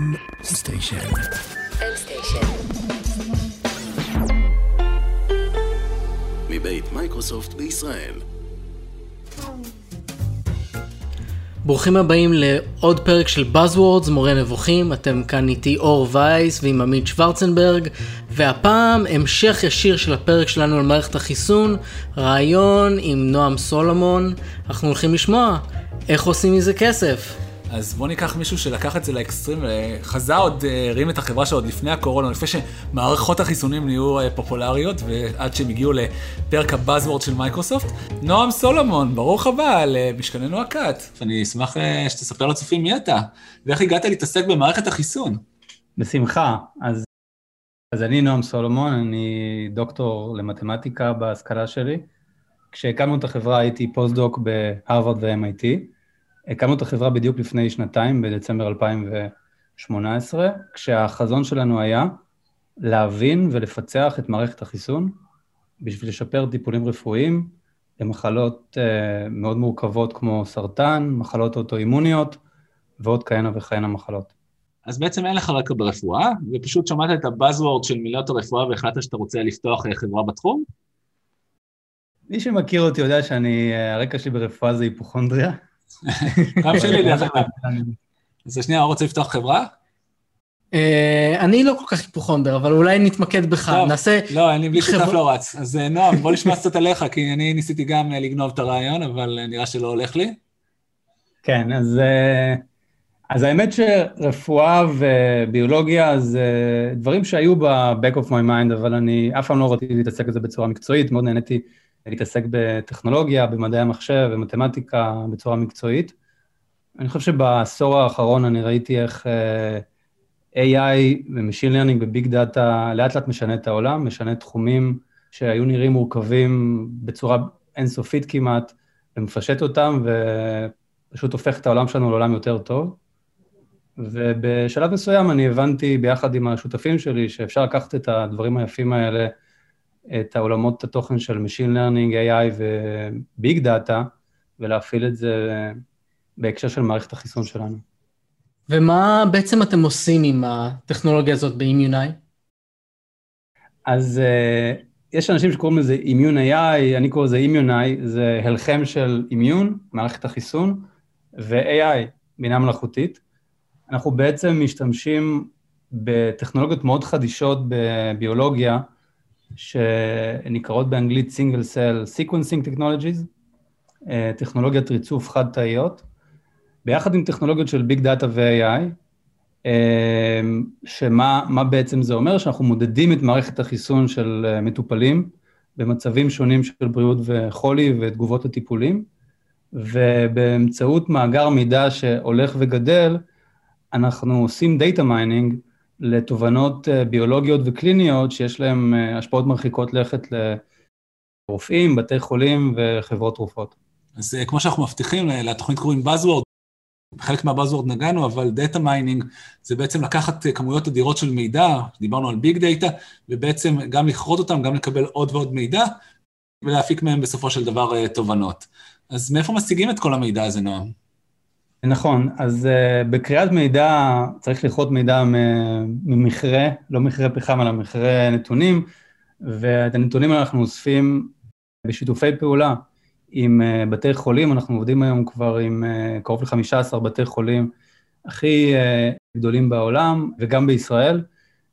M-Station מבית מייקרוסופט בישראל. ברוכים הבאים לעוד פרק של Buzzwords, מורה נבוכים. אתם כאן איתי אור וייס ועם עמית שוורצנברג, והפעם המשך ישיר של הפרק שלנו על מערכת החיסון, רעיון עם נועם סולומון. אנחנו הולכים לשמוע איך עושים מזה כסף. אז בוא ניקח מישהו שלקח את זה לאקסטרים, וחזה עוד, הרים את החברה שעוד לפני הקורונה, לפני שמערכות החיסונים נהיו פופולריות, ועד שהם הגיעו לפרק הבאזוורד של מייקרוסופט. נועם סולומון, ברוך הבא למשכננו הקאט. אני אשמח שתספר לצופים מי אתה, ואיך הגעת להתעסק במערכת החיסון. בשמחה. אז אני נועם סולומון, אני דוקטור למתמטיקה בהשכלה שלי. כשהקמנו את החברה הייתי פוסט-דוק בהרווארד ו-MIT, הקמנו את החברה בדיוק לפני שנתיים, בדצמבר 2018, כשהחזון שלנו היה להבין ולפצח את מערכת החיסון, בשביל לשפר טיפולים רפואיים למחלות מאוד מורכבות כמו סרטן, מחלות אוטואימוניות, ועוד כהנה וכהנה מחלות. אז בעצם אין לך רקע ברפואה, ופשוט שמעת את הבאזוורד של מילות הרפואה, והחלטת שאתה רוצה לפתוח חברה בתחום? מי שמכיר אותי יודע שהרקע שלי ברפואה זה היפוכונדריה, גם שלי דרך אגב. אז שנייה, רוצה לפתוח חברה? אני לא כל כך היפוכונדר, אבל אולי נתמקד בך, נעשה... לא, אני בלי שותף לא רץ. אז נועם, בוא נשמע קצת עליך, כי אני ניסיתי גם לגנוב את הרעיון, אבל נראה שלא הולך לי. כן, אז האמת שרפואה וביולוגיה זה דברים שהיו ב-back of my mind, אבל אני אף פעם לא רציתי להתעסק את זה בצורה מקצועית, מאוד נהניתי להתעסק בטכנולוגיה, במדעי המחשב, במתמטיקה, בצורה מקצועית. אני חושב שבעשור האחרון אני ראיתי איך AI ו-Machine Learning ו-Big Data לאט לאט משנה את העולם, משנה תחומים שהיו נראים מורכבים בצורה אינסופית כמעט, ומפשט אותם, ופשוט הופך את העולם שלנו לעולם יותר טוב. ובשלב מסוים אני הבנתי ביחד עם השותפים שלי שאפשר לקחת את הדברים היפים האלה, את העולמות התוכן של Machine Learning, AI ו-Big Data, ולהפעיל את זה בהקשר של מערכת החיסון שלנו. ומה בעצם אתם עושים עם הטכנולוגיה הזאת ב-Immunai? אז יש אנשים שקוראים לזה Immunai, אני קורא לזה Immunai, זה הלחם של אימיון, מערכת החיסון, ו-AI, בינה מלאכותית. אנחנו בעצם משתמשים בטכנולוגיות מאוד חדישות בביולוגיה, שנקראות באנגלית single cell sequencing technologies, טכנולוגיית ריצוף חד-תאיות, ביחד עם טכנולוגיות של ביג דאטה ו-AI, שמה בעצם זה אומר? שאנחנו מודדים את מערכת החיסון של מטופלים, במצבים שונים של בריאות וחולי ותגובות לטיפולים, ובאמצעות מאגר מידע שהולך וגדל, אנחנו עושים data mining, לתובנות ביולוגיות וקליניות שיש להן השפעות מרחיקות לכת לרופאים, בתי חולים וחברות תרופות. אז כמו שאנחנו מבטיחים, לתוכנית קוראים Buzzword, חלק מהבאזוורד נגענו, אבל דאטה מיינינג זה בעצם לקחת כמויות אדירות של מידע, דיברנו על ביג דאטה, ובעצם גם לכרות אותם, גם לקבל עוד ועוד מידע, ולהפיק מהם בסופו של דבר תובנות. אז מאיפה משיגים את כל המידע הזה, נועם? נכון, אז בקריאת מידע צריך לכרות מידע ממכרה, לא מכרה פחם, אלא מכרה נתונים, ואת הנתונים אנחנו אוספים בשיתופי פעולה עם בתי חולים, אנחנו עובדים היום כבר עם קרוב ל-15 בתי חולים הכי גדולים בעולם, וגם בישראל.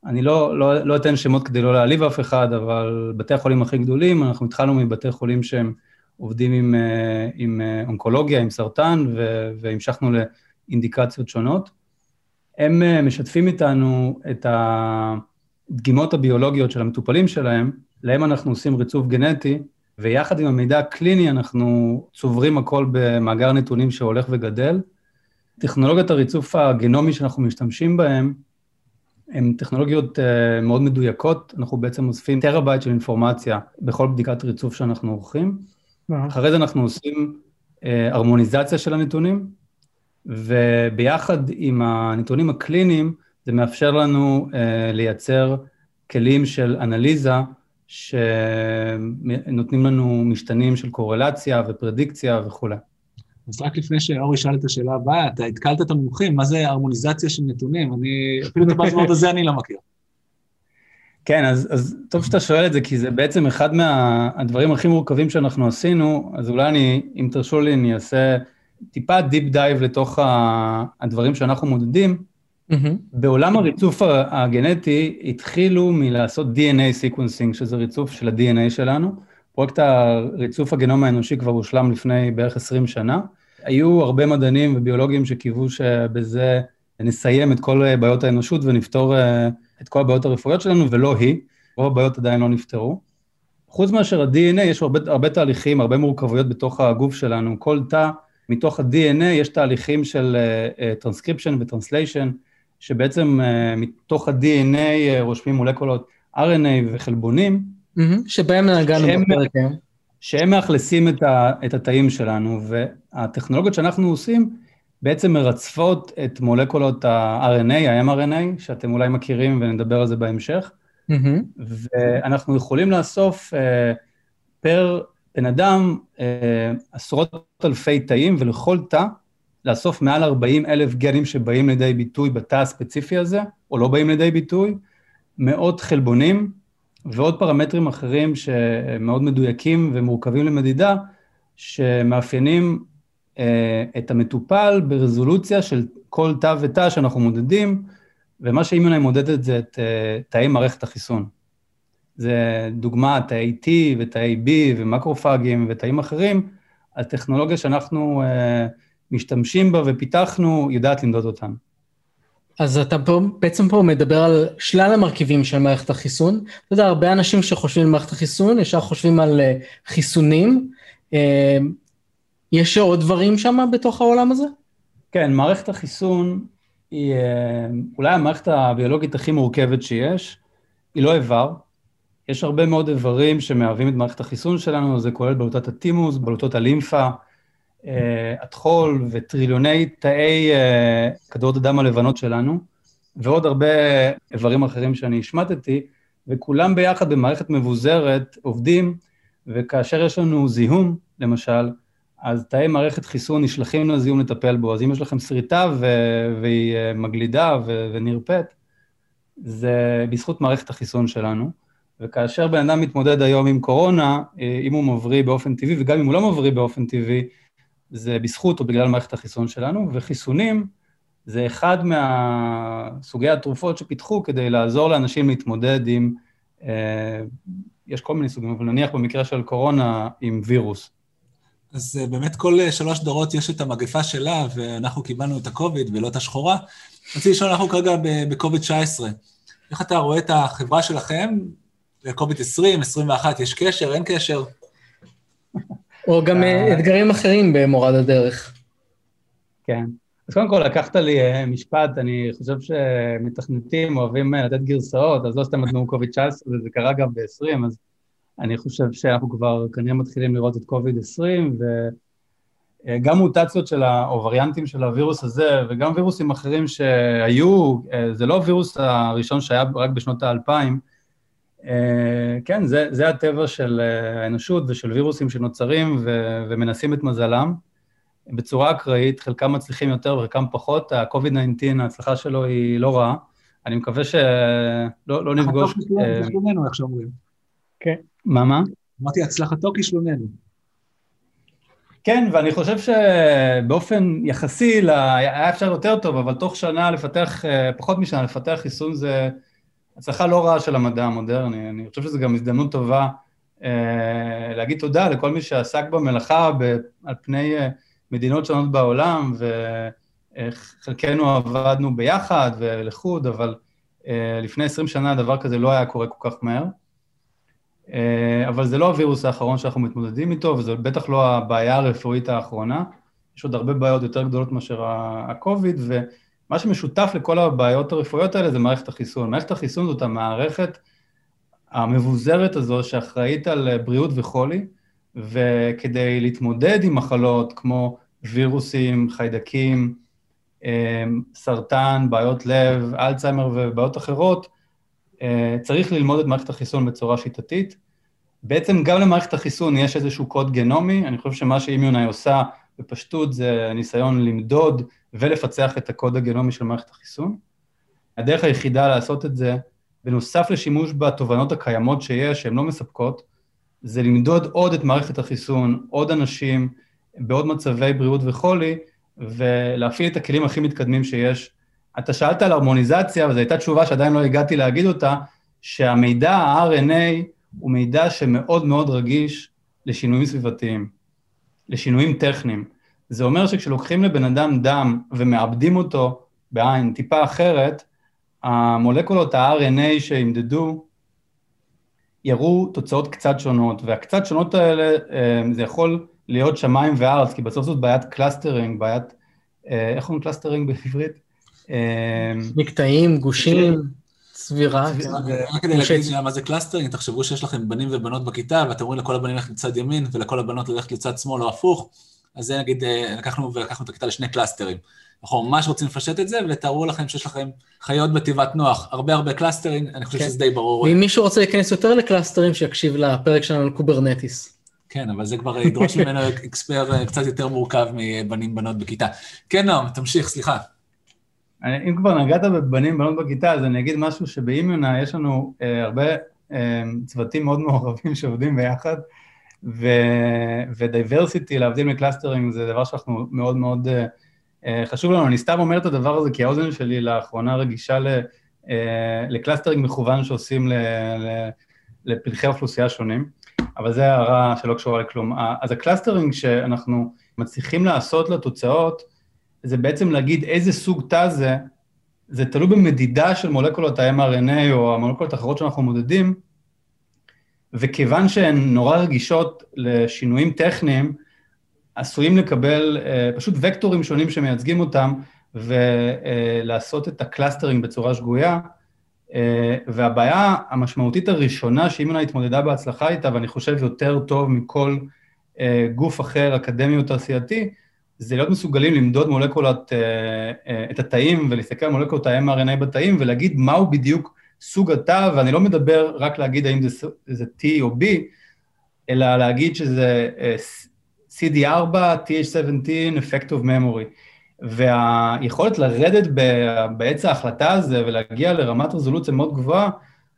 אני לא אתן שמות כדי לא להעליב אף אחד, אבל בתי החולים הכי גדולים, אנחנו התחלנו מבתי חולים שהם, עובדים עם אונקולוגיה, עם סרטן, והמשכנו לאינדיקציות שונות. הם משתפים איתנו את הדגימות הביולוגיות של המטופלים שלהם, להם אנחנו עושים ריצוף גנטי, ויחד עם המידע הקליני אנחנו צוברים הכל במאגר נתונים שהולך וגדל. טכנולוגיית הריצוף הגנומי שאנחנו משתמשים בהם, הן טכנולוגיות מאוד מדויקות, אנחנו בעצם אוספים טראבייט של אינפורמציה בכל בדיקת ריצוף שאנחנו עורכים, אחרי זה אנחנו עושים הרמוניזציה של הנתונים, וביחד עם הנתונים הקליניים, זה מאפשר לנו לייצר כלים של אנליזה, שנותנים לנו משתנים של קורלציה ופרדיקציה וכו'. אז רק לפני שאור ישאל את השאלה הבאה, אתה התקלת את המומחים, מה זה הרמוניזציה של נתונים? אני, אפילו את הבאזוורד הזה אני לא מכיר. כן, אז טוב שאתה שואל את זה, כי זה בעצם אחד מהדברים הכי מורכבים שאנחנו עשינו, אז אולי אני, אם תרשו לי, אני אעשה טיפה דיפ דייב לתוך הדברים שאנחנו מודדים. בעולם הריצוף הגנטי התחילו מלעשות DNA sequencing, שזה ריצוף של ה-DNA שלנו. פרויקט הריצוף הגנום האנושי כבר הושלם לפני בערך 20 שנה. היו הרבה מדענים וביולוגים שקיוו שבזה נסיים את כל בעיות האנושות ונפתור את כל הבעיות הרפואיות שלנו, ולא היא. רוב הבעיות עדיין לא נפתרו. חוץ מאשר ה-DNA, יש הרבה תהליכים, הרבה מורכבויות בתוך הגוף שלנו. כל תא, מתוך ה-DNA יש תהליכים של transcription וטרנסליישן, שבעצם מתוך ה-DNA רושמים מולקולות RNA וחלבונים, שבהם נרגענו בפרק. שהם מאכלסים את התאים שלנו, והטכנולוגיות שאנחנו עושים בעצם מרצפות את מולקולות ה-RNA, ה-mRNA, שאתם אולי מכירים ונדבר על זה בהמשך, ואנחנו יכולים לאסוף פר בן אדם עשרות אלפי תאים, ולכל תא לאסוף מעל 40,000 גנים שבאים לידי ביטוי בתא הספציפי הזה, או לא באים לידי ביטוי, מאות חלבונים, ועוד פרמטרים אחרים שמאוד מדויקים ומורכבים למדידה, שמאפיינים את המטופל ברזולוציה של כל תא ותא שאנחנו מודדים, ומה שאימיוני מודדת זה את תאי מערכת החיסון. זה דוגמה, תאי T ותאי B ומקרופגים ותאים אחרים, הטכנולוגיה שאנחנו משתמשים בה ופיתחנו יודעת למדוד אותם. אז אתה פה, בעצם פה מדבר על שלל המרכיבים של מערכת החיסון. אתה יודע, הרבה אנשים שחושבים על מערכת החיסון, ישר חושבים על חיסונים. יש עוד דברים שם בתוך העולם הזה? כן, מערכת החיסון היא אולי המערכת הביולוגית הכי מורכבת שיש. היא לא איבר. יש הרבה מאוד איברים שמהווים את מערכת החיסון שלנו, זה כולל בלוטת הטימוס, בלוטות הלימפה, התחול וטריליוני תאי כדורות הדם הלבנות שלנו, ועוד הרבה איברים אחרים שאני השמטתי, וכולם ביחד במערכת מבוזרת עובדים, וכאשר יש לנו זיהום, למשל, אז תאי מערכת חיסון נשלחים לזיהום לטפל בו, אז אם יש לכם שריטה והיא מגלידה ונרפאת, זה בזכות מערכת החיסון שלנו, וכאשר בן אדם מתמודד היום עם קורונה, אם הוא מבריא באופן טבעי, וגם אם הוא לא מבריא באופן טבעי, זה בזכות או בגלל מערכת החיסון שלנו, וחיסונים זה אחד מהסוגי התרופות שפיתחו כדי לעזור לאנשים להתמודד עם, יש כל מיני סוגים, אבל נניח במקרה של קורונה עם וירוס. אז באמת כל 3 דורות יש את המגפה שלה, ואנחנו קיבלנו את הקוביד ולא את השחורה. רציתי לשאול, אנחנו כרגע ב-COVID-19, איך אתה רואה את החברה שלכם? ל-COVID-20, 21, יש קשר, אין קשר? או גם אתגרים אחרים במורד הדרך. כן. אז קודם כל, לקחת לי משפט, אני חושב שמתכנתים אוהבים לתת גרסאות, אז לא סתם עדנו COVID-19, זה קרה גם ב-20, אז אני חושב שאנחנו כבר כנראה מתחילים לראות את COVID-20, וגם מוטציות של האווריאנטים של הווירוס הזה, וגם וירוסים אחרים שהיו, זה לא הווירוס הראשון שהיה רק בשנות ה-2000, כן, זה הטבע של האנושות ושל וירוסים שנוצרים ומנסים את מזלם. בצורה אקראית, חלקם מצליחים יותר וחלקם פחות. ה-COVID-19, ההצלחה שלו היא לא רעה. אני מקווה שלא נפגוש... החתוך כשלוננו, איך שאומרים. כן. מה? אמרתי, הצלחתו כשלוננו. כן, ואני חושב שבאופן יחסי, היה אפשר יותר טוב, אבל תוך שנה לפתח, פחות משנה, לפתח חיסון זה... הצלחה לא רעה של המדע המודרני, אני חושב שזו גם הזדמנות טובה להגיד תודה לכל מי שעסק במלאכה על פני מדינות שונות בעולם, וחלקנו עבדנו ביחד ולחוד, אבל לפני 20 שנה דבר כזה לא היה קורה כל כך מהר, אבל זה לא הווירוס האחרון שאנחנו מתמודדים איתו, וזה בטח לא הבעיה הרפואית האחרונה, יש עוד הרבה בעיות יותר גדולות מאשר ה-COVID, מה שמשותף לכל הבעיות הרפואיות האלה זה מערכת החיסון. מערכת החיסון זאת המערכת המבוזרת הזו שאחראית על בריאות וחולי, וכדי להתמודד עם מחלות כמו וירוסים, חיידקים, סרטן, בעיות לב, אלצהיימר ובעיות אחרות, צריך ללמוד את מערכת החיסון בצורה שיטתית. בעצם גם למערכת החיסון יש איזשהו קוד גנומי, אני חושב שמה שאימיוני עושה בפשטות זה ניסיון למדוד ולפצח את הקוד הגנומי של מערכת החיסון. הדרך היחידה לעשות את זה, בנוסף לשימוש בתובנות הקיימות שיש, שהן לא מספקות, זה למדוד עוד את מערכת החיסון, עוד אנשים, בעוד מצבי בריאות וחולי, ולהפעיל את הכלים הכי מתקדמים שיש. אתה שאלת על הרמוניזציה, וזו הייתה תשובה שעדיין לא הגעתי להגיד אותה, שהמידע, ה-RNA, הוא מידע שמאוד מאוד רגיש לשינויים סביבתיים, לשינויים טכניים. זה אומר שכשלוקחים לבן אדם דם ומאבדים אותו בעין טיפה אחרת, המולקולות, ה-RNA שימדדו, יראו תוצאות קצת שונות, והקצת שונות האלה זה יכול להיות שמיים וארץ, כי בסוף זאת בעיית קלסטרינג, בעיית, איך אומרים קלסטרינג בעברית? מקטעים, גושים, סבירה. רק כדי להגיד מה זה קלסטרינג, תחשבו שיש לכם בנים ובנות בכיתה, ואתם רואים לכל הבנים ללכת לצד ימין, ולכל הבנות ללכת לצד שמאל או הפוך, אז זה נגיד, לקחנו את הכיתה לשני קלסטרים. אנחנו ממש רוצים לפשט את זה, ותראו לכם שיש לכם חיות בטבעת נוח, הרבה קלסטרים, אני חושב שזה די ברור. ואם מישהו רוצה להיכנס יותר לקלסטרים, שיקשיב לפרק שלנו על קוברנטיס. כן, אבל זה כבר ידרוש ממנו אקספר קצת יותר מורכב מבנים בנות בכיתה. כן, נועם, תמשיך, סליחה. אם כבר נגעת בבנים בנות בכיתה, אז אני אגיד משהו שבאימיונה יש לנו הרבה צוותים מאוד מעורבים שעובדים ביחד, ודייברסיטי, להבדיל מקלסטרינג, זה דבר שאנחנו מאוד מאוד חשוב לנו. אני סתם אומר את הדבר הזה, כי האוזן שלי לאחרונה רגישה לקלסטרינג מכוון שעושים לפלחי אוכלוסייה שונים, אבל זה הערה שלא קשורה לכלום. אז הקלסטרינג שאנחנו מצליחים לעשות לתוצאות, זה בעצם להגיד איזה סוג תא זה תלוי במדידה של מולקולות ה-mRNA או המולקולות האחרות שאנחנו מודדים, וכיוון שהן נורא רגישות לשינויים טכניים, עשויים לקבל פשוט וקטורים שונים שמייצגים אותם, ולעשות את הקלסטרינג בצורה שגויה, והבעיה המשמעותית הראשונה שאימנה התמודדה בהצלחה איתה, ואני חושב יותר טוב מכל גוף אחר, אקדמי או תעשייתי, זה להיות מסוגלים למדוד מולקולות, את התאים, ולהסתכל על מולקולות ה-mRNA בתאים, ולהגיד מהו בדיוק סוג התא, ואני לא מדבר רק להגיד האם זה T או B, אלא להגיד שזה CD4, TH17, Effective Memory. והיכולת לרדת בעץ ההחלטה הזה ולהגיע לרמת רזולוציה מאוד גבוהה,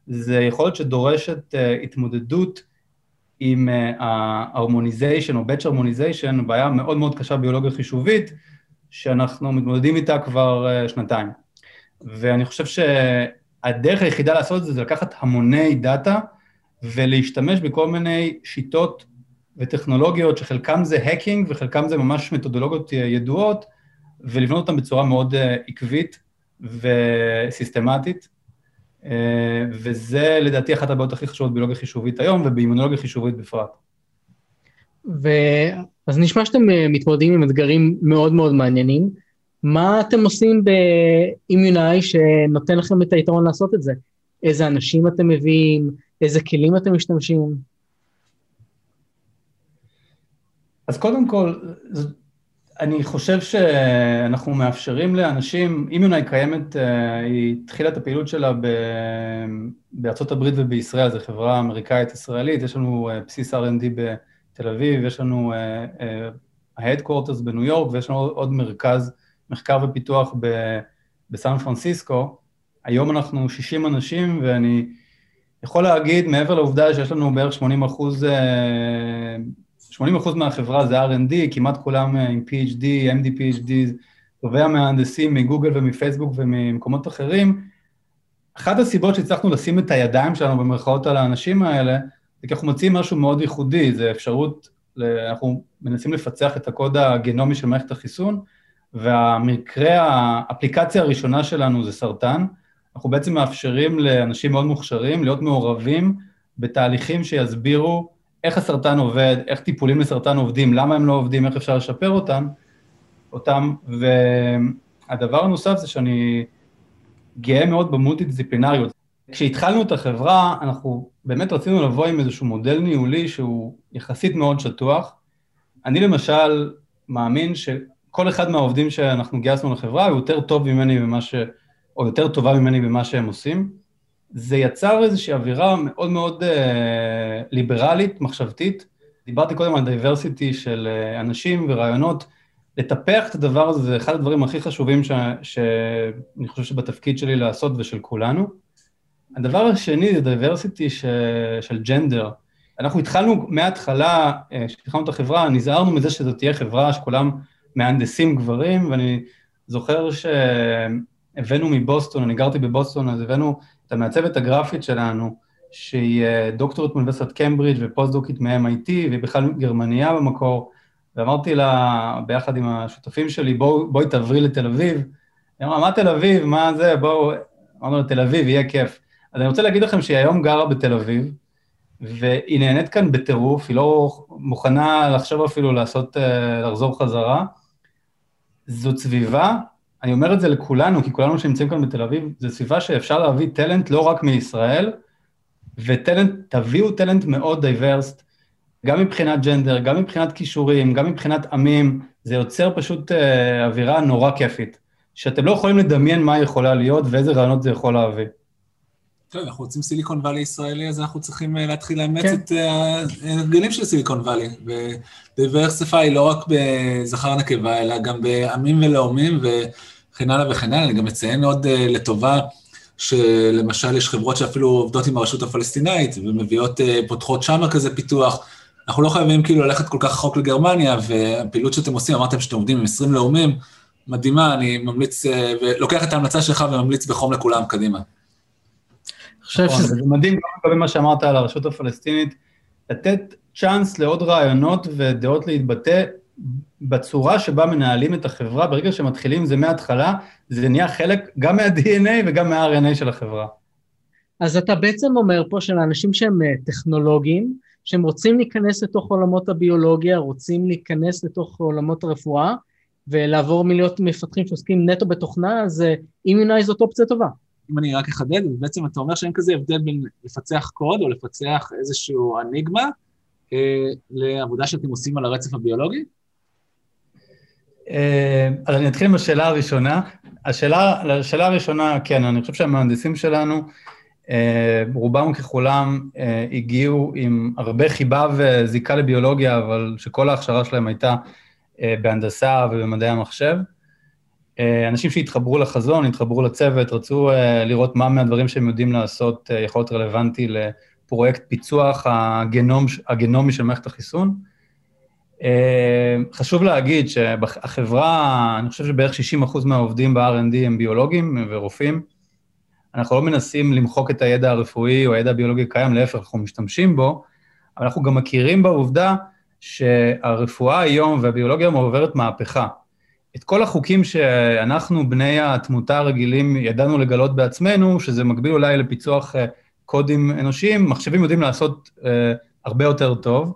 זה יכולת שדורשת התמודדות עם ההרמוניזיישן או batch הרמוניזיישן, בעיה מאוד מאוד קשה ביולוגיה חישובית, שאנחנו מתמודדים איתה כבר שנתיים. ואני חושב שהדרך היחידה לעשות את זה, זה לקחת המוני דאטה, ולהשתמש בכל מיני שיטות וטכנולוגיות, שחלקם זה האקינג, וחלקם זה ממש מתודולוגיות ידועות, ולבנות אותם בצורה מאוד עקבית וסיסטמטית, וזה לדעתי אחת הבעיות הכי חשובות ביולוגיה חישובית היום, ובאימונולוגיה חישובית בפרט. אז נשמע שאתם מתמודדים עם אתגרים מאוד מאוד מעניינים, מה אתם עושים באימיונאי שנותן לכם את היתרון לעשות את זה? איזה אנשים אתם מביאים, איזה כלים אתם משתמשים? אז קודם כל, אני חושב שאנחנו מאפשרים לאנשים, אימיונאי קיימת, היא התחילה את הפעילות שלה בארצות הברית ובישראל, זו חברה אמריקאית-ישראלית, יש לנו בסיס R&D בתל אביב, יש לנו ה-headquarters בניו יורק, ויש לנו עוד מרכז מחקר ופיתוח בסן פרנסיסקו. היום אנחנו 60 אנשים, ואני יכול להגיד, מעבר לעובדה שיש לנו בערך 80% מהחברה זה R&D, כמעט כולם עם PhD, MD, PhD, טובי המהנדסים מגוגל ומפייסבוק וממקומות אחרים. אחת הסיבות שהצלחנו לשים את הידיים שלנו במרכאות על האנשים האלה, זה כי אנחנו מוצאים משהו מאוד ייחודי, זה אפשרות, אנחנו מנסים לפצח את הקוד הגנומי של מערכת החיסון, והמקרה, האפליקציה הראשונה שלנו זה סרטן, אנחנו בעצם מאפשרים לאנשים מאוד מוכשרים, להיות מעורבים בתהליכים שיסבירו, איך הסרטן עובד, איך טיפולים לסרטן עובדים, למה הם לא עובדים, איך אפשר לשפר אותם, והדבר הנוסף זה שאני גאה מאוד במולטי-דיסציפלינריות. כשהתחלנו את החברה, אנחנו באמת רצינו לבוא עם איזשהו מודל ניהולי שהוא יחסית מאוד שטוח. אני למשל מאמין שכל אחד מהעובדים שאנחנו גייסנו לחברה הוא יותר טוב ממני או יותר טובה ממני במה שהם עושים. זה יצר איזושהי אווירה מאוד מאוד ליברלית, מחשבתית, דיברתי קודם על דייברסיטי של אנשים ורעיונות, לטפח את הדבר הזה זה אחד הדברים הכי חשובים שאני חושב שבתפקיד שלי לעשות ושל כולנו. הדבר השני זה דייברסיטי של ג'נדר. אנחנו התחלנו מההתחלה, כשהתחלנו את החברה, נזהרנו מזה שזאת תהיה חברה שכולם מהנדסים גברים, ואני זוכר שהבאנו מבוסטון, אני גרתי בבוסטון, אז הבאנו את המעצבת הגרפית שלנו, שהיא דוקטורית מאוניברסיטת קמברידג' ופוסט-דוקית מ-MIT, והיא בכלל גרמניה במקור, ואמרתי לה, ביחד עם השותפים שלי, בואי תעברי לתל אביב. היא אמרה, מה תל אביב? מה זה? בואו, אמרנו לתל אביב, יהיה כיף. אז אני רוצה להגיד לכם שהיא היום גרה בתל אביב, והיא נהנית כאן בטירוף, היא לא מוכנה לחשוב אפילו לעשות, לחזור חזרה. זו סביבה, אני אומר את זה לכולנו, כי כולנו שנמצאים כאן בתל אביב, זו סביבה שאפשר להביא טלנט לא רק מישראל, וטלנט, תביאו טלנט מאוד דייברסט, גם מבחינת ג'נדר, גם מבחינת כישורים, גם מבחינת עמים, זה יוצר פשוט אווירה נורא כיפית, שאתם לא יכולים לדמיין מה יכולה להיות ואיזה רעיונות זה יכול להביא. טוב, אנחנו רוצים סיליקון ולי ישראלי, אז אנחנו צריכים להתחיל לאמץ את הרגלים של סיליקון ולי, ודייברסיפי היא לא רק בזכר נקבה, אלא גם בעמים ולאומים וכן הלאה וכן הלאה. אני גם מציין עוד לטובה, שלמשל יש חברות שאפילו עובדות עם הרשות הפלסטינאית, ומביאות, פותחות שם כזה פיתוח. אנחנו לא חייבים כאילו ללכת כל כך רחוק לגרמניה, והפעילות שאתם עושים, אמרתם שאתם עובדים עם 20 לאומים, מדהימה, אני ממליץ, ולוקח את ההמלצה שלך וממליץ בחום לכולם, קדימה. אני חושב שזה מדהים, גם במה שאמרת על הרשות הפלסטינית, לתת צ'אנס לעוד רעיונות ודעות להתבטא, בצורה שבה מנהלים את החברה, ברגע שמתחילים זה מההתחלה, זה נהיה חלק גם מה-DNA וגם מה-RNA של החברה. אז אתה בעצם אומר פה שלאנשים שהם טכנולוגים, שהם רוצים להיכנס לתוך עולמות הביולוגיה, רוצים להיכנס לתוך עולמות הרפואה, ולעבור מלהיות מפתחים שעוסקים נטו בתוכנה, אז Immunai זאת אופציה טובה. אם אני רק אחדד, בעצם אתה אומר שאין כזה הבדל בין לפצח קוד, או לפצח איזשהו אניגמה, לעבודה שאתם עושים על הרצף הביולוגי? אז אני אתחיל עם השאלה הראשונה. השאלה הראשונה, כן, אני חושב שהמהנדסים שלנו, רובם ככולם הגיעו עם הרבה חיבה וזיקה לביולוגיה, אבל שכל ההכשרה שלהם הייתה בהנדסה ובמדעי המחשב. אנשים שהתחברו לחזון, התחברו לצוות, רצו לראות מה מהדברים שהם יודעים לעשות יכול להיות רלוונטי לפרויקט פיצוח הגנומי של מערכת החיסון. חשוב להגיד שהחברה, אני חושב שבערך 60% מהעובדים ב-R&D הם ביולוגים ורופאים, אנחנו לא מנסים למחוק את הידע הרפואי או הידע הביולוגי קיים, להפך, אנחנו משתמשים בו, אבל אנחנו גם מכירים בעובדה שהרפואה היום והביולוגיה עוברת מהפכה. את כל החוקים שאנחנו בני התמותה הרגילים ידענו לגלות בעצמנו, שזה מקביל אולי לפיצוח קודים אנושיים, מחשבים יודעים לעשות הרבה יותר טוב,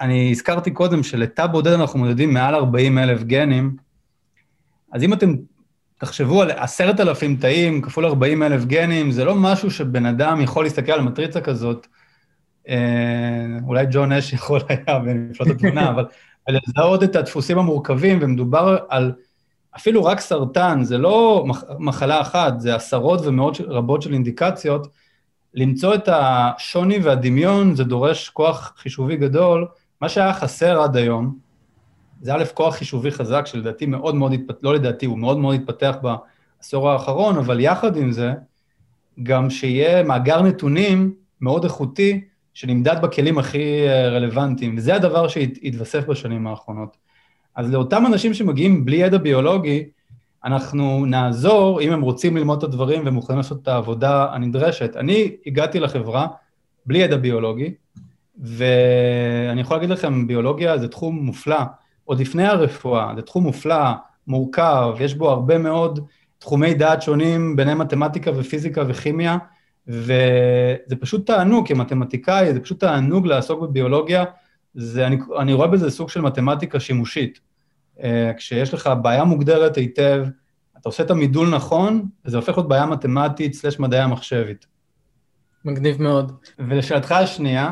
אני הזכרתי קודם שלתא בודד אנחנו מודדים מעל 40,000 גנים, אז אם אתם תחשבו על 10,000 תאים כפול 40,000 גנים, זה לא משהו שבן אדם יכול להסתכל על מטריצה כזאת, אולי ג'ון אש יכול היה ונפלט התמונה, אבל לזהות את הדפוסים המורכבים, ומדובר על אפילו רק סרטן, זה לא מחלה אחת, זה עשרות ומאות רבות של אינדיקציות, למצוא את השוני והדמיון, זה דורש כוח חישובי גדול. מה שהיה חסר עד היום, זה א' כוח חישובי חזק, שלדעתי מאוד מאוד התפתח, לא לדעתי, הוא מאוד מאוד התפתח בעשור האחרון, אבל יחד עם זה, גם שיהיה מאגר נתונים מאוד איכותי, שנמדד בכלים הכי רלוונטיים, וזה הדבר שהתווסף בשנים האחרונות. אז לאותם אנשים שמגיעים בלי ידע ביולוגי, אנחנו נעזור אם הם רוצים ללמוד את הדברים ומוכנים לעשות את העבודה הנדרשת. אני הגעתי לחברה בלי ידע ביולוגי, ואני יכול להגיד לכם, ביולוגיה זה תחום מופלא, עוד לפני הרפואה, זה תחום מופלא, מורכב, יש בו הרבה מאוד תחומי דעת שונים, ביניהם מתמטיקה ופיזיקה וכימיה, וזה פשוט תענוג, כמתמטיקאי, זה פשוט תענוג לעסוק בביולוגיה, אני רואה בזה סוג של מתמטיקה שימושית, כשיש לך בעיה מוגדרת היטב, אתה עושה את המידול נכון, וזה הופך להיות בעיה מתמטית / מדעי המחשבית. מגניב מאוד. ולשאלתך השנייה,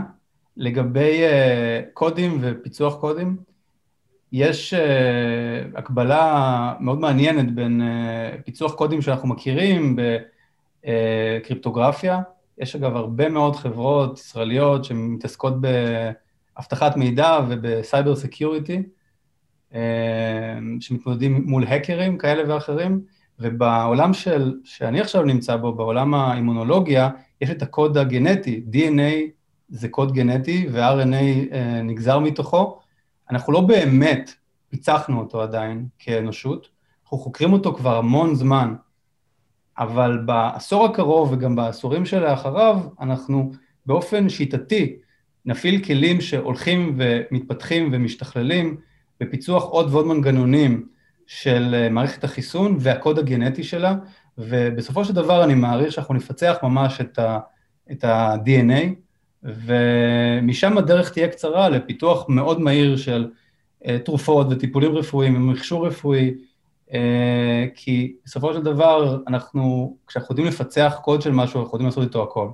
לגבי קודים ופיצוח קודים, יש הקבלה מאוד מעניינת בין פיצוח קודים שאנחנו מכירים בקריפטוגרפיה, יש אגב הרבה מאוד חברות ישראליות שמתעסקות באבטחת מידע ובסייבר סקיוריטי, שמתמודדים מול האקרים כאלה ואחרים, ובעולם שאני עכשיו נמצא בו, בעולם האימונולוגיה, יש את הקוד הגנטי, DNA זה קוד גנטי ו-RNA נגזר מתוכו, אנחנו לא באמת פיצחנו אותו עדיין כאנושות, אנחנו חוקרים אותו כבר המון זמן, אבל בעשור הקרוב וגם בעשורים שלאחריו, אנחנו באופן שיטתי נפעיל כלים שהולכים ומתפתחים ומשתכללים, בפיצוח עוד ועוד מנגנונים של מערכת החיסון והקוד הגנטי שלה, ובסופו של דבר אני מעריך שאנחנו נפצח ממש את ה-DNA, ומשם הדרך תהיה קצרה לפיתוח מאוד מהיר של תרופות וטיפולים רפואיים ומכשור רפואי, כי בסופו של דבר אנחנו, כשאנחנו יודעים לפצח קוד של משהו, אנחנו יודעים לעשות איתו הכל.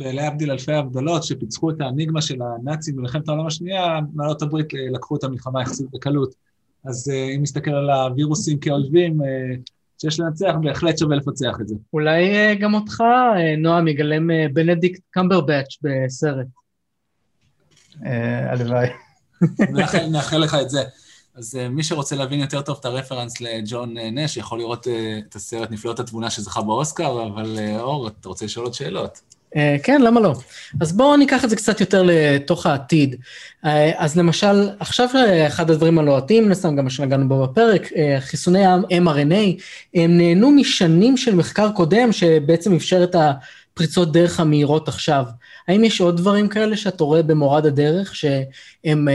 ולהבדיל אלפי הבדלות שפיצחו את האניגמה של הנאצים במלחמת העולם השנייה, מעלות הברית לקחו את המלחמה יחסית בקלות. אז אם נסתכל על הווירוסים כאויבים, שיש לנצח, בהחלט שווה לפצח את זה. אולי גם אותך, נועם, יגלם בנדיקט קמברבץ' בסרט. הלוואי. נאחל לך את זה. אז מי שרוצה להבין יותר טוב את הרפרנס לג'ון נש, יכול לראות את הסרט נפלאות התבונה שזכה באוסקר, אבל אור, אתה רוצה לשאול עוד שאלות? כן, למה לא? אז בואו ניקח את זה קצת יותר לתוך העתיד. אז למשל, עכשיו אחד הדברים הלוהטים, לסתם גם מה שנגענו בו בפרק, חיסוני mRNA, הם נהנו משנים של מחקר קודם, שבעצם אפשר את הפריצות דרך המהירות עכשיו. האם יש עוד דברים כאלה שאתה רואה במורד הדרך, שהם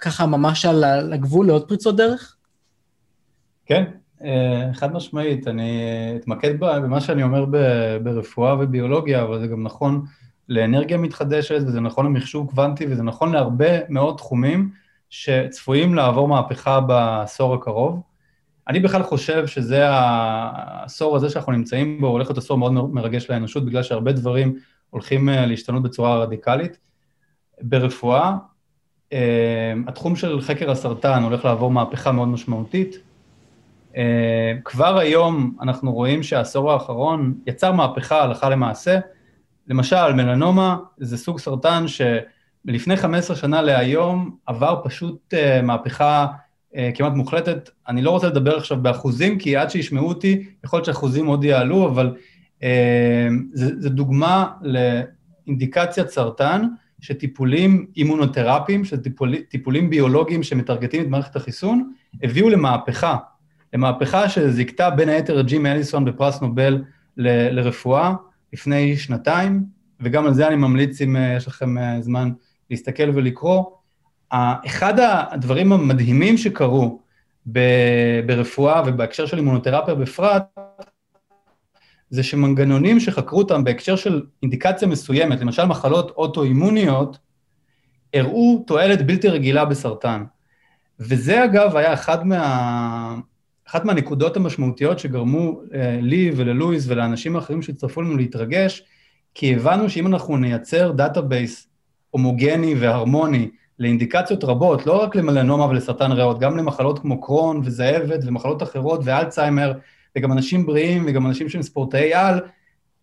ככה ממש על הגבול לעוד פריצות דרך? כן. חד משמעית, אני אתמקד במה שאני אומר ברפואה וביולוגיה, אבל זה גם נכון לאנרגיה מתחדשת, וזה נכון למחשוב קוונטי, וזה נכון להרבה מאוד תחומים שצפויים לעבור מהפכה בעשור הקרוב. אני בכלל חושב שזה העשור הזה שאנחנו נמצאים בו, הולך להיות עשור מאוד מרגש לאנושות, בגלל שהרבה דברים הולכים להשתנות בצורה רדיקלית. ברפואה, התחום של חקר הסרטן הולך לעבור מהפכה מאוד משמעותית, כבר היום אנחנו רואים שהעשור האחרון יצר מהפכה הלכה למעשה, למשל מלנומה זה סוג סרטן שלפני 15 שנה להיום עבר פשוט מהפכה כמעט מוחלטת, אני לא רוצה לדבר עכשיו באחוזים כי עד שישמעו אותי יכול להיות שאחוזים עוד יעלו, אבל זה דוגמה לאינדיקציית סרטן שטיפולים אימונותרפיים, שטיפולים ביולוגיים שמטרגטים את מערכת החיסון, הביאו למהפכה. למהפכה שזיקתה בין היתר ג'ים אליסון בפרס נובל לרפואה לפני שנתיים, וגם על זה אני ממליץ אם יש לכם זמן להסתכל ולקרוא. אחד הדברים המדהימים שקרו ברפואה ובהקשר של אימונותרפיה בפרט, זה שמנגנונים שחקרו אותם בהקשר של אינדיקציה מסוימת, למשל מחלות אוטואימוניות, הראו תועלת בלתי רגילה בסרטן. וזה אגב היה אחת מהנקודות המשמעותיות שגרמו לי וללואיס ולאנשים האחרים שהצטרפו לנו להתרגש, כי הבנו שאם אנחנו נייצר דאטאבייס הומוגני והרמוני לאינדיקציות רבות, לא רק למלנומה ולסרטן ריאות, גם למחלות כמו קרון וזהבת ומחלות אחרות ואלצהיימר, וגם אנשים בריאים וגם אנשים שהם ספורטאי על,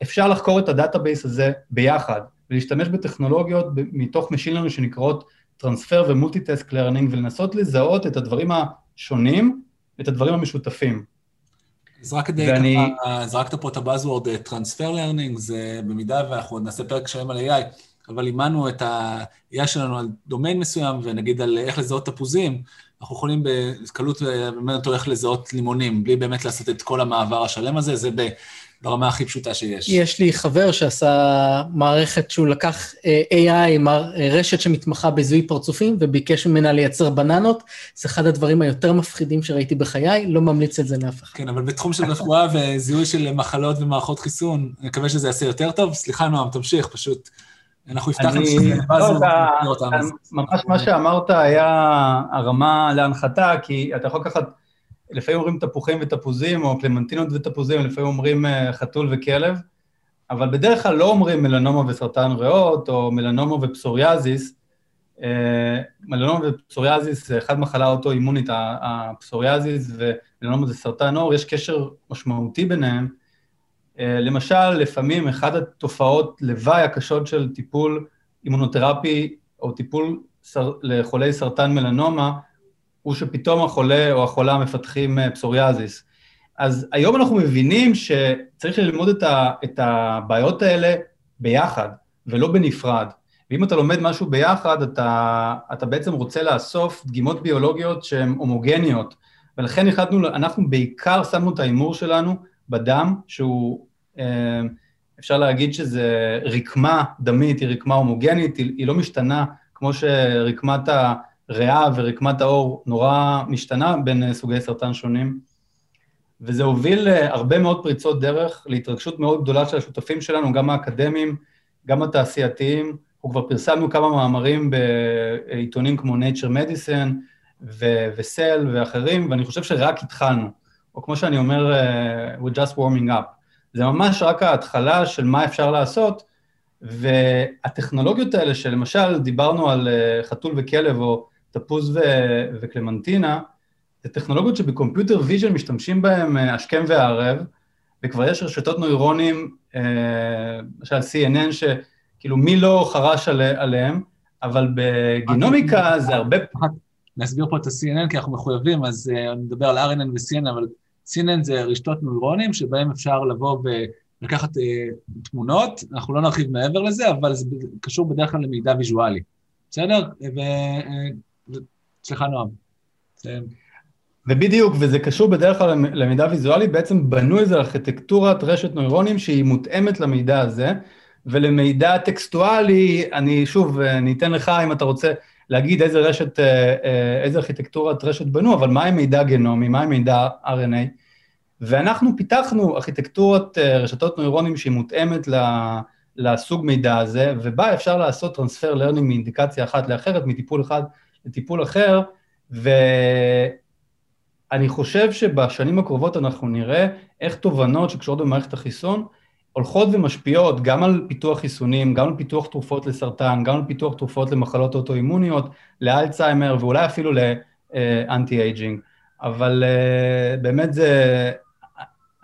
אפשר לחקור את הדאטאבייס הזה ביחד, ולהשתמש בטכנולוגיות מתוך Machine Learning שנקראות טרנספר ומולטיטסק לרנינג, ולנסות לזהות את הדברים השונים, את הדברים המשותפים. אז רק כדי ככה, זרקת פה את הבאזוורד, טרנספר לרנינג, זה במידה, ואנחנו נעשה פרק שלם על AI, אבל אימנו את ה-AI שלנו על דומיין מסוים, ונגיד על איך לזהות תפוזים, אנחנו יכולים בקלות באמת אותו איך לזהות לימונים, בלי באמת לעשות את כל המעבר השלם הזה, זה ברמה הכי פשוטה שיש. יש לי חבר שעשה מערכת שהוא לקח AI, רשת שמתמחה בזיהוי פרצופים, וביקש ממנה לייצר בננות, זה אחד הדברים היותר מפחידים שראיתי בחיי, לא ממליץ את זה לאף אחד. כן, אבל בתחום של רפואה וזיהוי של מחלות ומערכות חיסון, אני מקווה שזה יעשה יותר טוב, סליחה נועם, תמשיך, פשוט אנחנו הבטחנו שזה בזו, ממש מה שאמרת היה הרמה להנחתה, כי אתה יכול ככה, לפעמים אומרים תפוחים ותפוזים, או קלמנטינות ותפוזים, לפעמים אומרים חתול וכלב, אבל בדרך כלל לא אומרים מלנומה וסרטן ריאות, או מלנומה ופסוריאזיס. מלנומה ופסוריאזיס זה אחד מחלה אוטואימונית, הפסוריאזיס ומלנומה זה סרטן עור, יש קשר משמעותי ביניהם. למשל, לפעמים אחת התופעות לוואי הקשות של טיפול אימונותרפי או טיפול לחולי סרטן מלנומה, הוא שפתאום החולה או החולה מפתחים פסוריאזיס. אז היום אנחנו מבינים שצריך ללמוד את הבעיות האלה ביחד, ולא בנפרד. ואם אתה לומד משהו ביחד, אתה בעצם רוצה לאסוף דגימות ביולוגיות שהן הומוגניות, ולכן אנחנו בעיקר שמנו את האימור שלנו בדם, שהוא, אפשר להגיד שזה רקמה דמית, היא רקמה הומוגנית, היא לא משתנה, כמו שרקמת הריאה ורקמת האור נורא משתנה בין סוגי סרטן שונים, וזה הוביל הרבה מאוד פריצות דרך, להתרגשות מאוד גדולה של השותפים שלנו, גם האקדמיים, גם התעשייתיים, וכבר פרסמנו כמה מאמרים בעיתונים כמו Nature Medicine, וסל ואחרים, ואני חושב שרק התחלנו, או כמו שאני אומר, we're just warming up. זה ממש רק ההתחלה של מה אפשר לעשות, והטכנולוגיות האלה שלמשל דיברנו על חתול וכלב או תפוז וקלמנטינה, זה טכנולוגיות שבקומפיוטר ויז'ן משתמשים בהם השכם והערב, וכבר יש רשתות נוירונים, למשל CNN, שכאילו מי לא חרש עליהם, אבל בגנומיקה זה הרבה... נסביר פה את ה-CNN, כי אנחנו מחויבים, אז נדבר על RNN ו-CNN, אבל CNN זה רשתות נוירונים, שבהם אפשר לבוא ולקחת תמונות, אנחנו לא נרחיב מעבר לזה, אבל זה קשור בדרך כלל למידע ויזואלי. בסדר? סליחה נועם. ובדיוק, וזה קשור בדרך כלל למידע ויזואלי, בעצם בנו איזה ארכיטקטורת רשת נוירונים, שהיא מותאמת למידע הזה, ולמידע טקסטואלי, אני שוב, אני אתן לך אם אתה רוצה... להגיד איזה ארכיטקטורת רשת בנו, אבל מה עם מידע גנומי, מה עם מידע RNA, ואנחנו פיתחנו ארכיטקטורת רשתות נוירונים שהיא מותאמת לסוג מידע הזה, ובה אפשר לעשות טרנספר לרנינג מאינדיקציה אחת לאחרת, מטיפול אחד לטיפול אחר, ואני חושב שבשנים הקרובות אנחנו נראה איך תובנות שקשורות במערכת החיסון, הולכות ומשפיעות גם על פיתוח חיסונים, גם על פיתוח תרופות לסרטן, גם על פיתוח תרופות למחלות אוטואימוניות, לאלצהיימר, ואולי אפילו לאנטי-אייג'ינג. אבל באמת זה,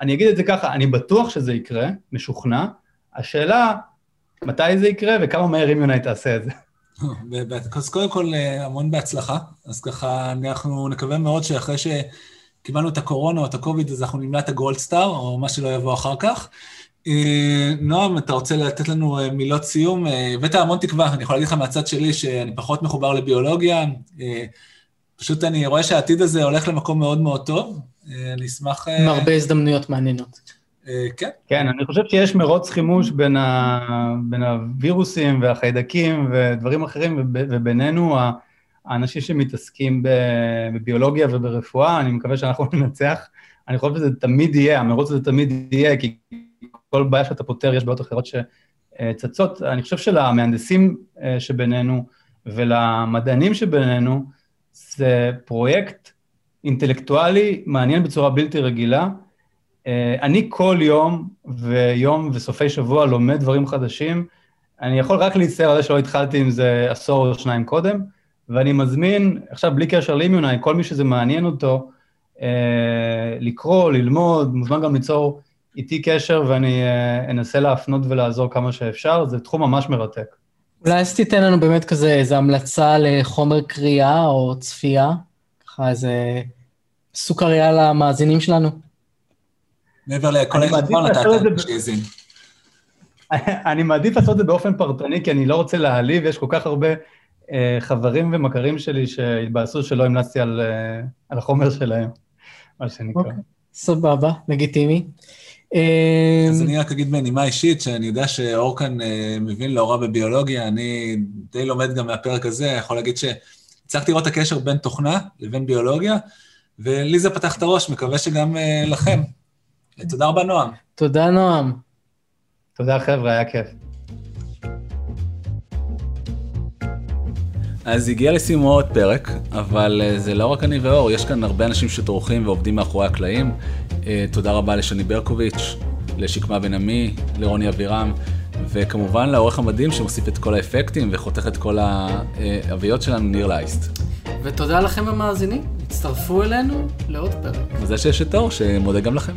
אני אגיד את זה ככה, אני בטוח שזה יקרה, משוכנע. השאלה, מתי זה יקרה וכמה מהר Immunai תעשה את זה? אז קודם כל, המון בהצלחה. אז ככה, אנחנו נקווה מאוד שאחרי שקיבלנו את הקורונה או את הקוביד, אז אנחנו נמלא את הגולדסטאר, או מה שלא יבוא אחר כך. נועם, אתה רוצה לתת לנו מילות סיום? הבאת המון תקווה, אני יכול להגיד לך מהצד שלי שאני פחות מחובר לביולוגיה, פשוט אני רואה שהעתיד הזה הולך למקום מאוד מאוד טוב, אני אשמח... עם הרבה הזדמנויות מעניינות. כן. כן, אני חושב שיש מרוץ חימוש בין הווירוסים והחיידקים ודברים אחרים, ובינינו האנשים שמתעסקים בביולוגיה וברפואה, אני מקווה שאנחנו ננצח, אני חושב שזה תמיד יהיה, המרוץ הזה תמיד יהיה, כי... כל בעיה שאתה פותר, יש בעיות אחרות שצצות. אני חושב שלמהנדסים שבינינו ולמדענים שבינינו, זה פרויקט אינטלקטואלי מעניין בצורה בלתי רגילה. אני כל יום וסופי שבוע לומד דברים חדשים. אני יכול רק להצטער על זה שלא התחלתי עם זה עשור או שניים קודם, ואני מזמין, עכשיו בלי קשר לאימיוני, כל מי שזה מעניין אותו, לקרוא, ללמוד, מוזמן גם ליצור... איתי קשר, ואני אנסה להפנות ולעזור כמה שאפשר, זה תחום ממש מרתק. אולי אז תיתן לנו באמת כזה איזו המלצה לחומר קריאה או צפייה, ככה איזה סוכריה למאזינים שלנו. מעבר לכל הזמן אתה תאזין. אני מעדיף לעשות את זה באופן פרטני, כי אני לא רוצה להעליב, יש כל כך הרבה חברים ומכרים שלי שהתבאסו שלא המלצתי על החומר שלהם, מה שנקרא. סבבה, לגיטימי. אז אני רק אגיד בנימה אישית, שאני יודע שאור כאן מבין לא רע בביולוגיה, אני די לומד גם מהפרק הזה, יכול להגיד שצריך לראות את הקשר בין תוכנה לבין ביולוגיה, ולי זה פתח את הראש, מקווה שגם לכם. תודה רבה נועם. תודה נועם. תודה חבר'ה, היה כיף. אז הגיע לסיומו עוד פרק, אבל זה לא רק אני ואור, יש כאן הרבה אנשים שטורחים ועובדים מאחורי הקלעים. תודה רבה לשני ברקוביץ', לשקמה בן עמי, לרוני אבירם, וכמובן לאורך המדהים שמוסיף את כל האפקטים וחותך את כל האוויות שלנו, ניר לייסט. ותודה לכם המאזינים, הצטרפו אלינו לעוד פרק. וזה שיש את אור שמודה גם לכם.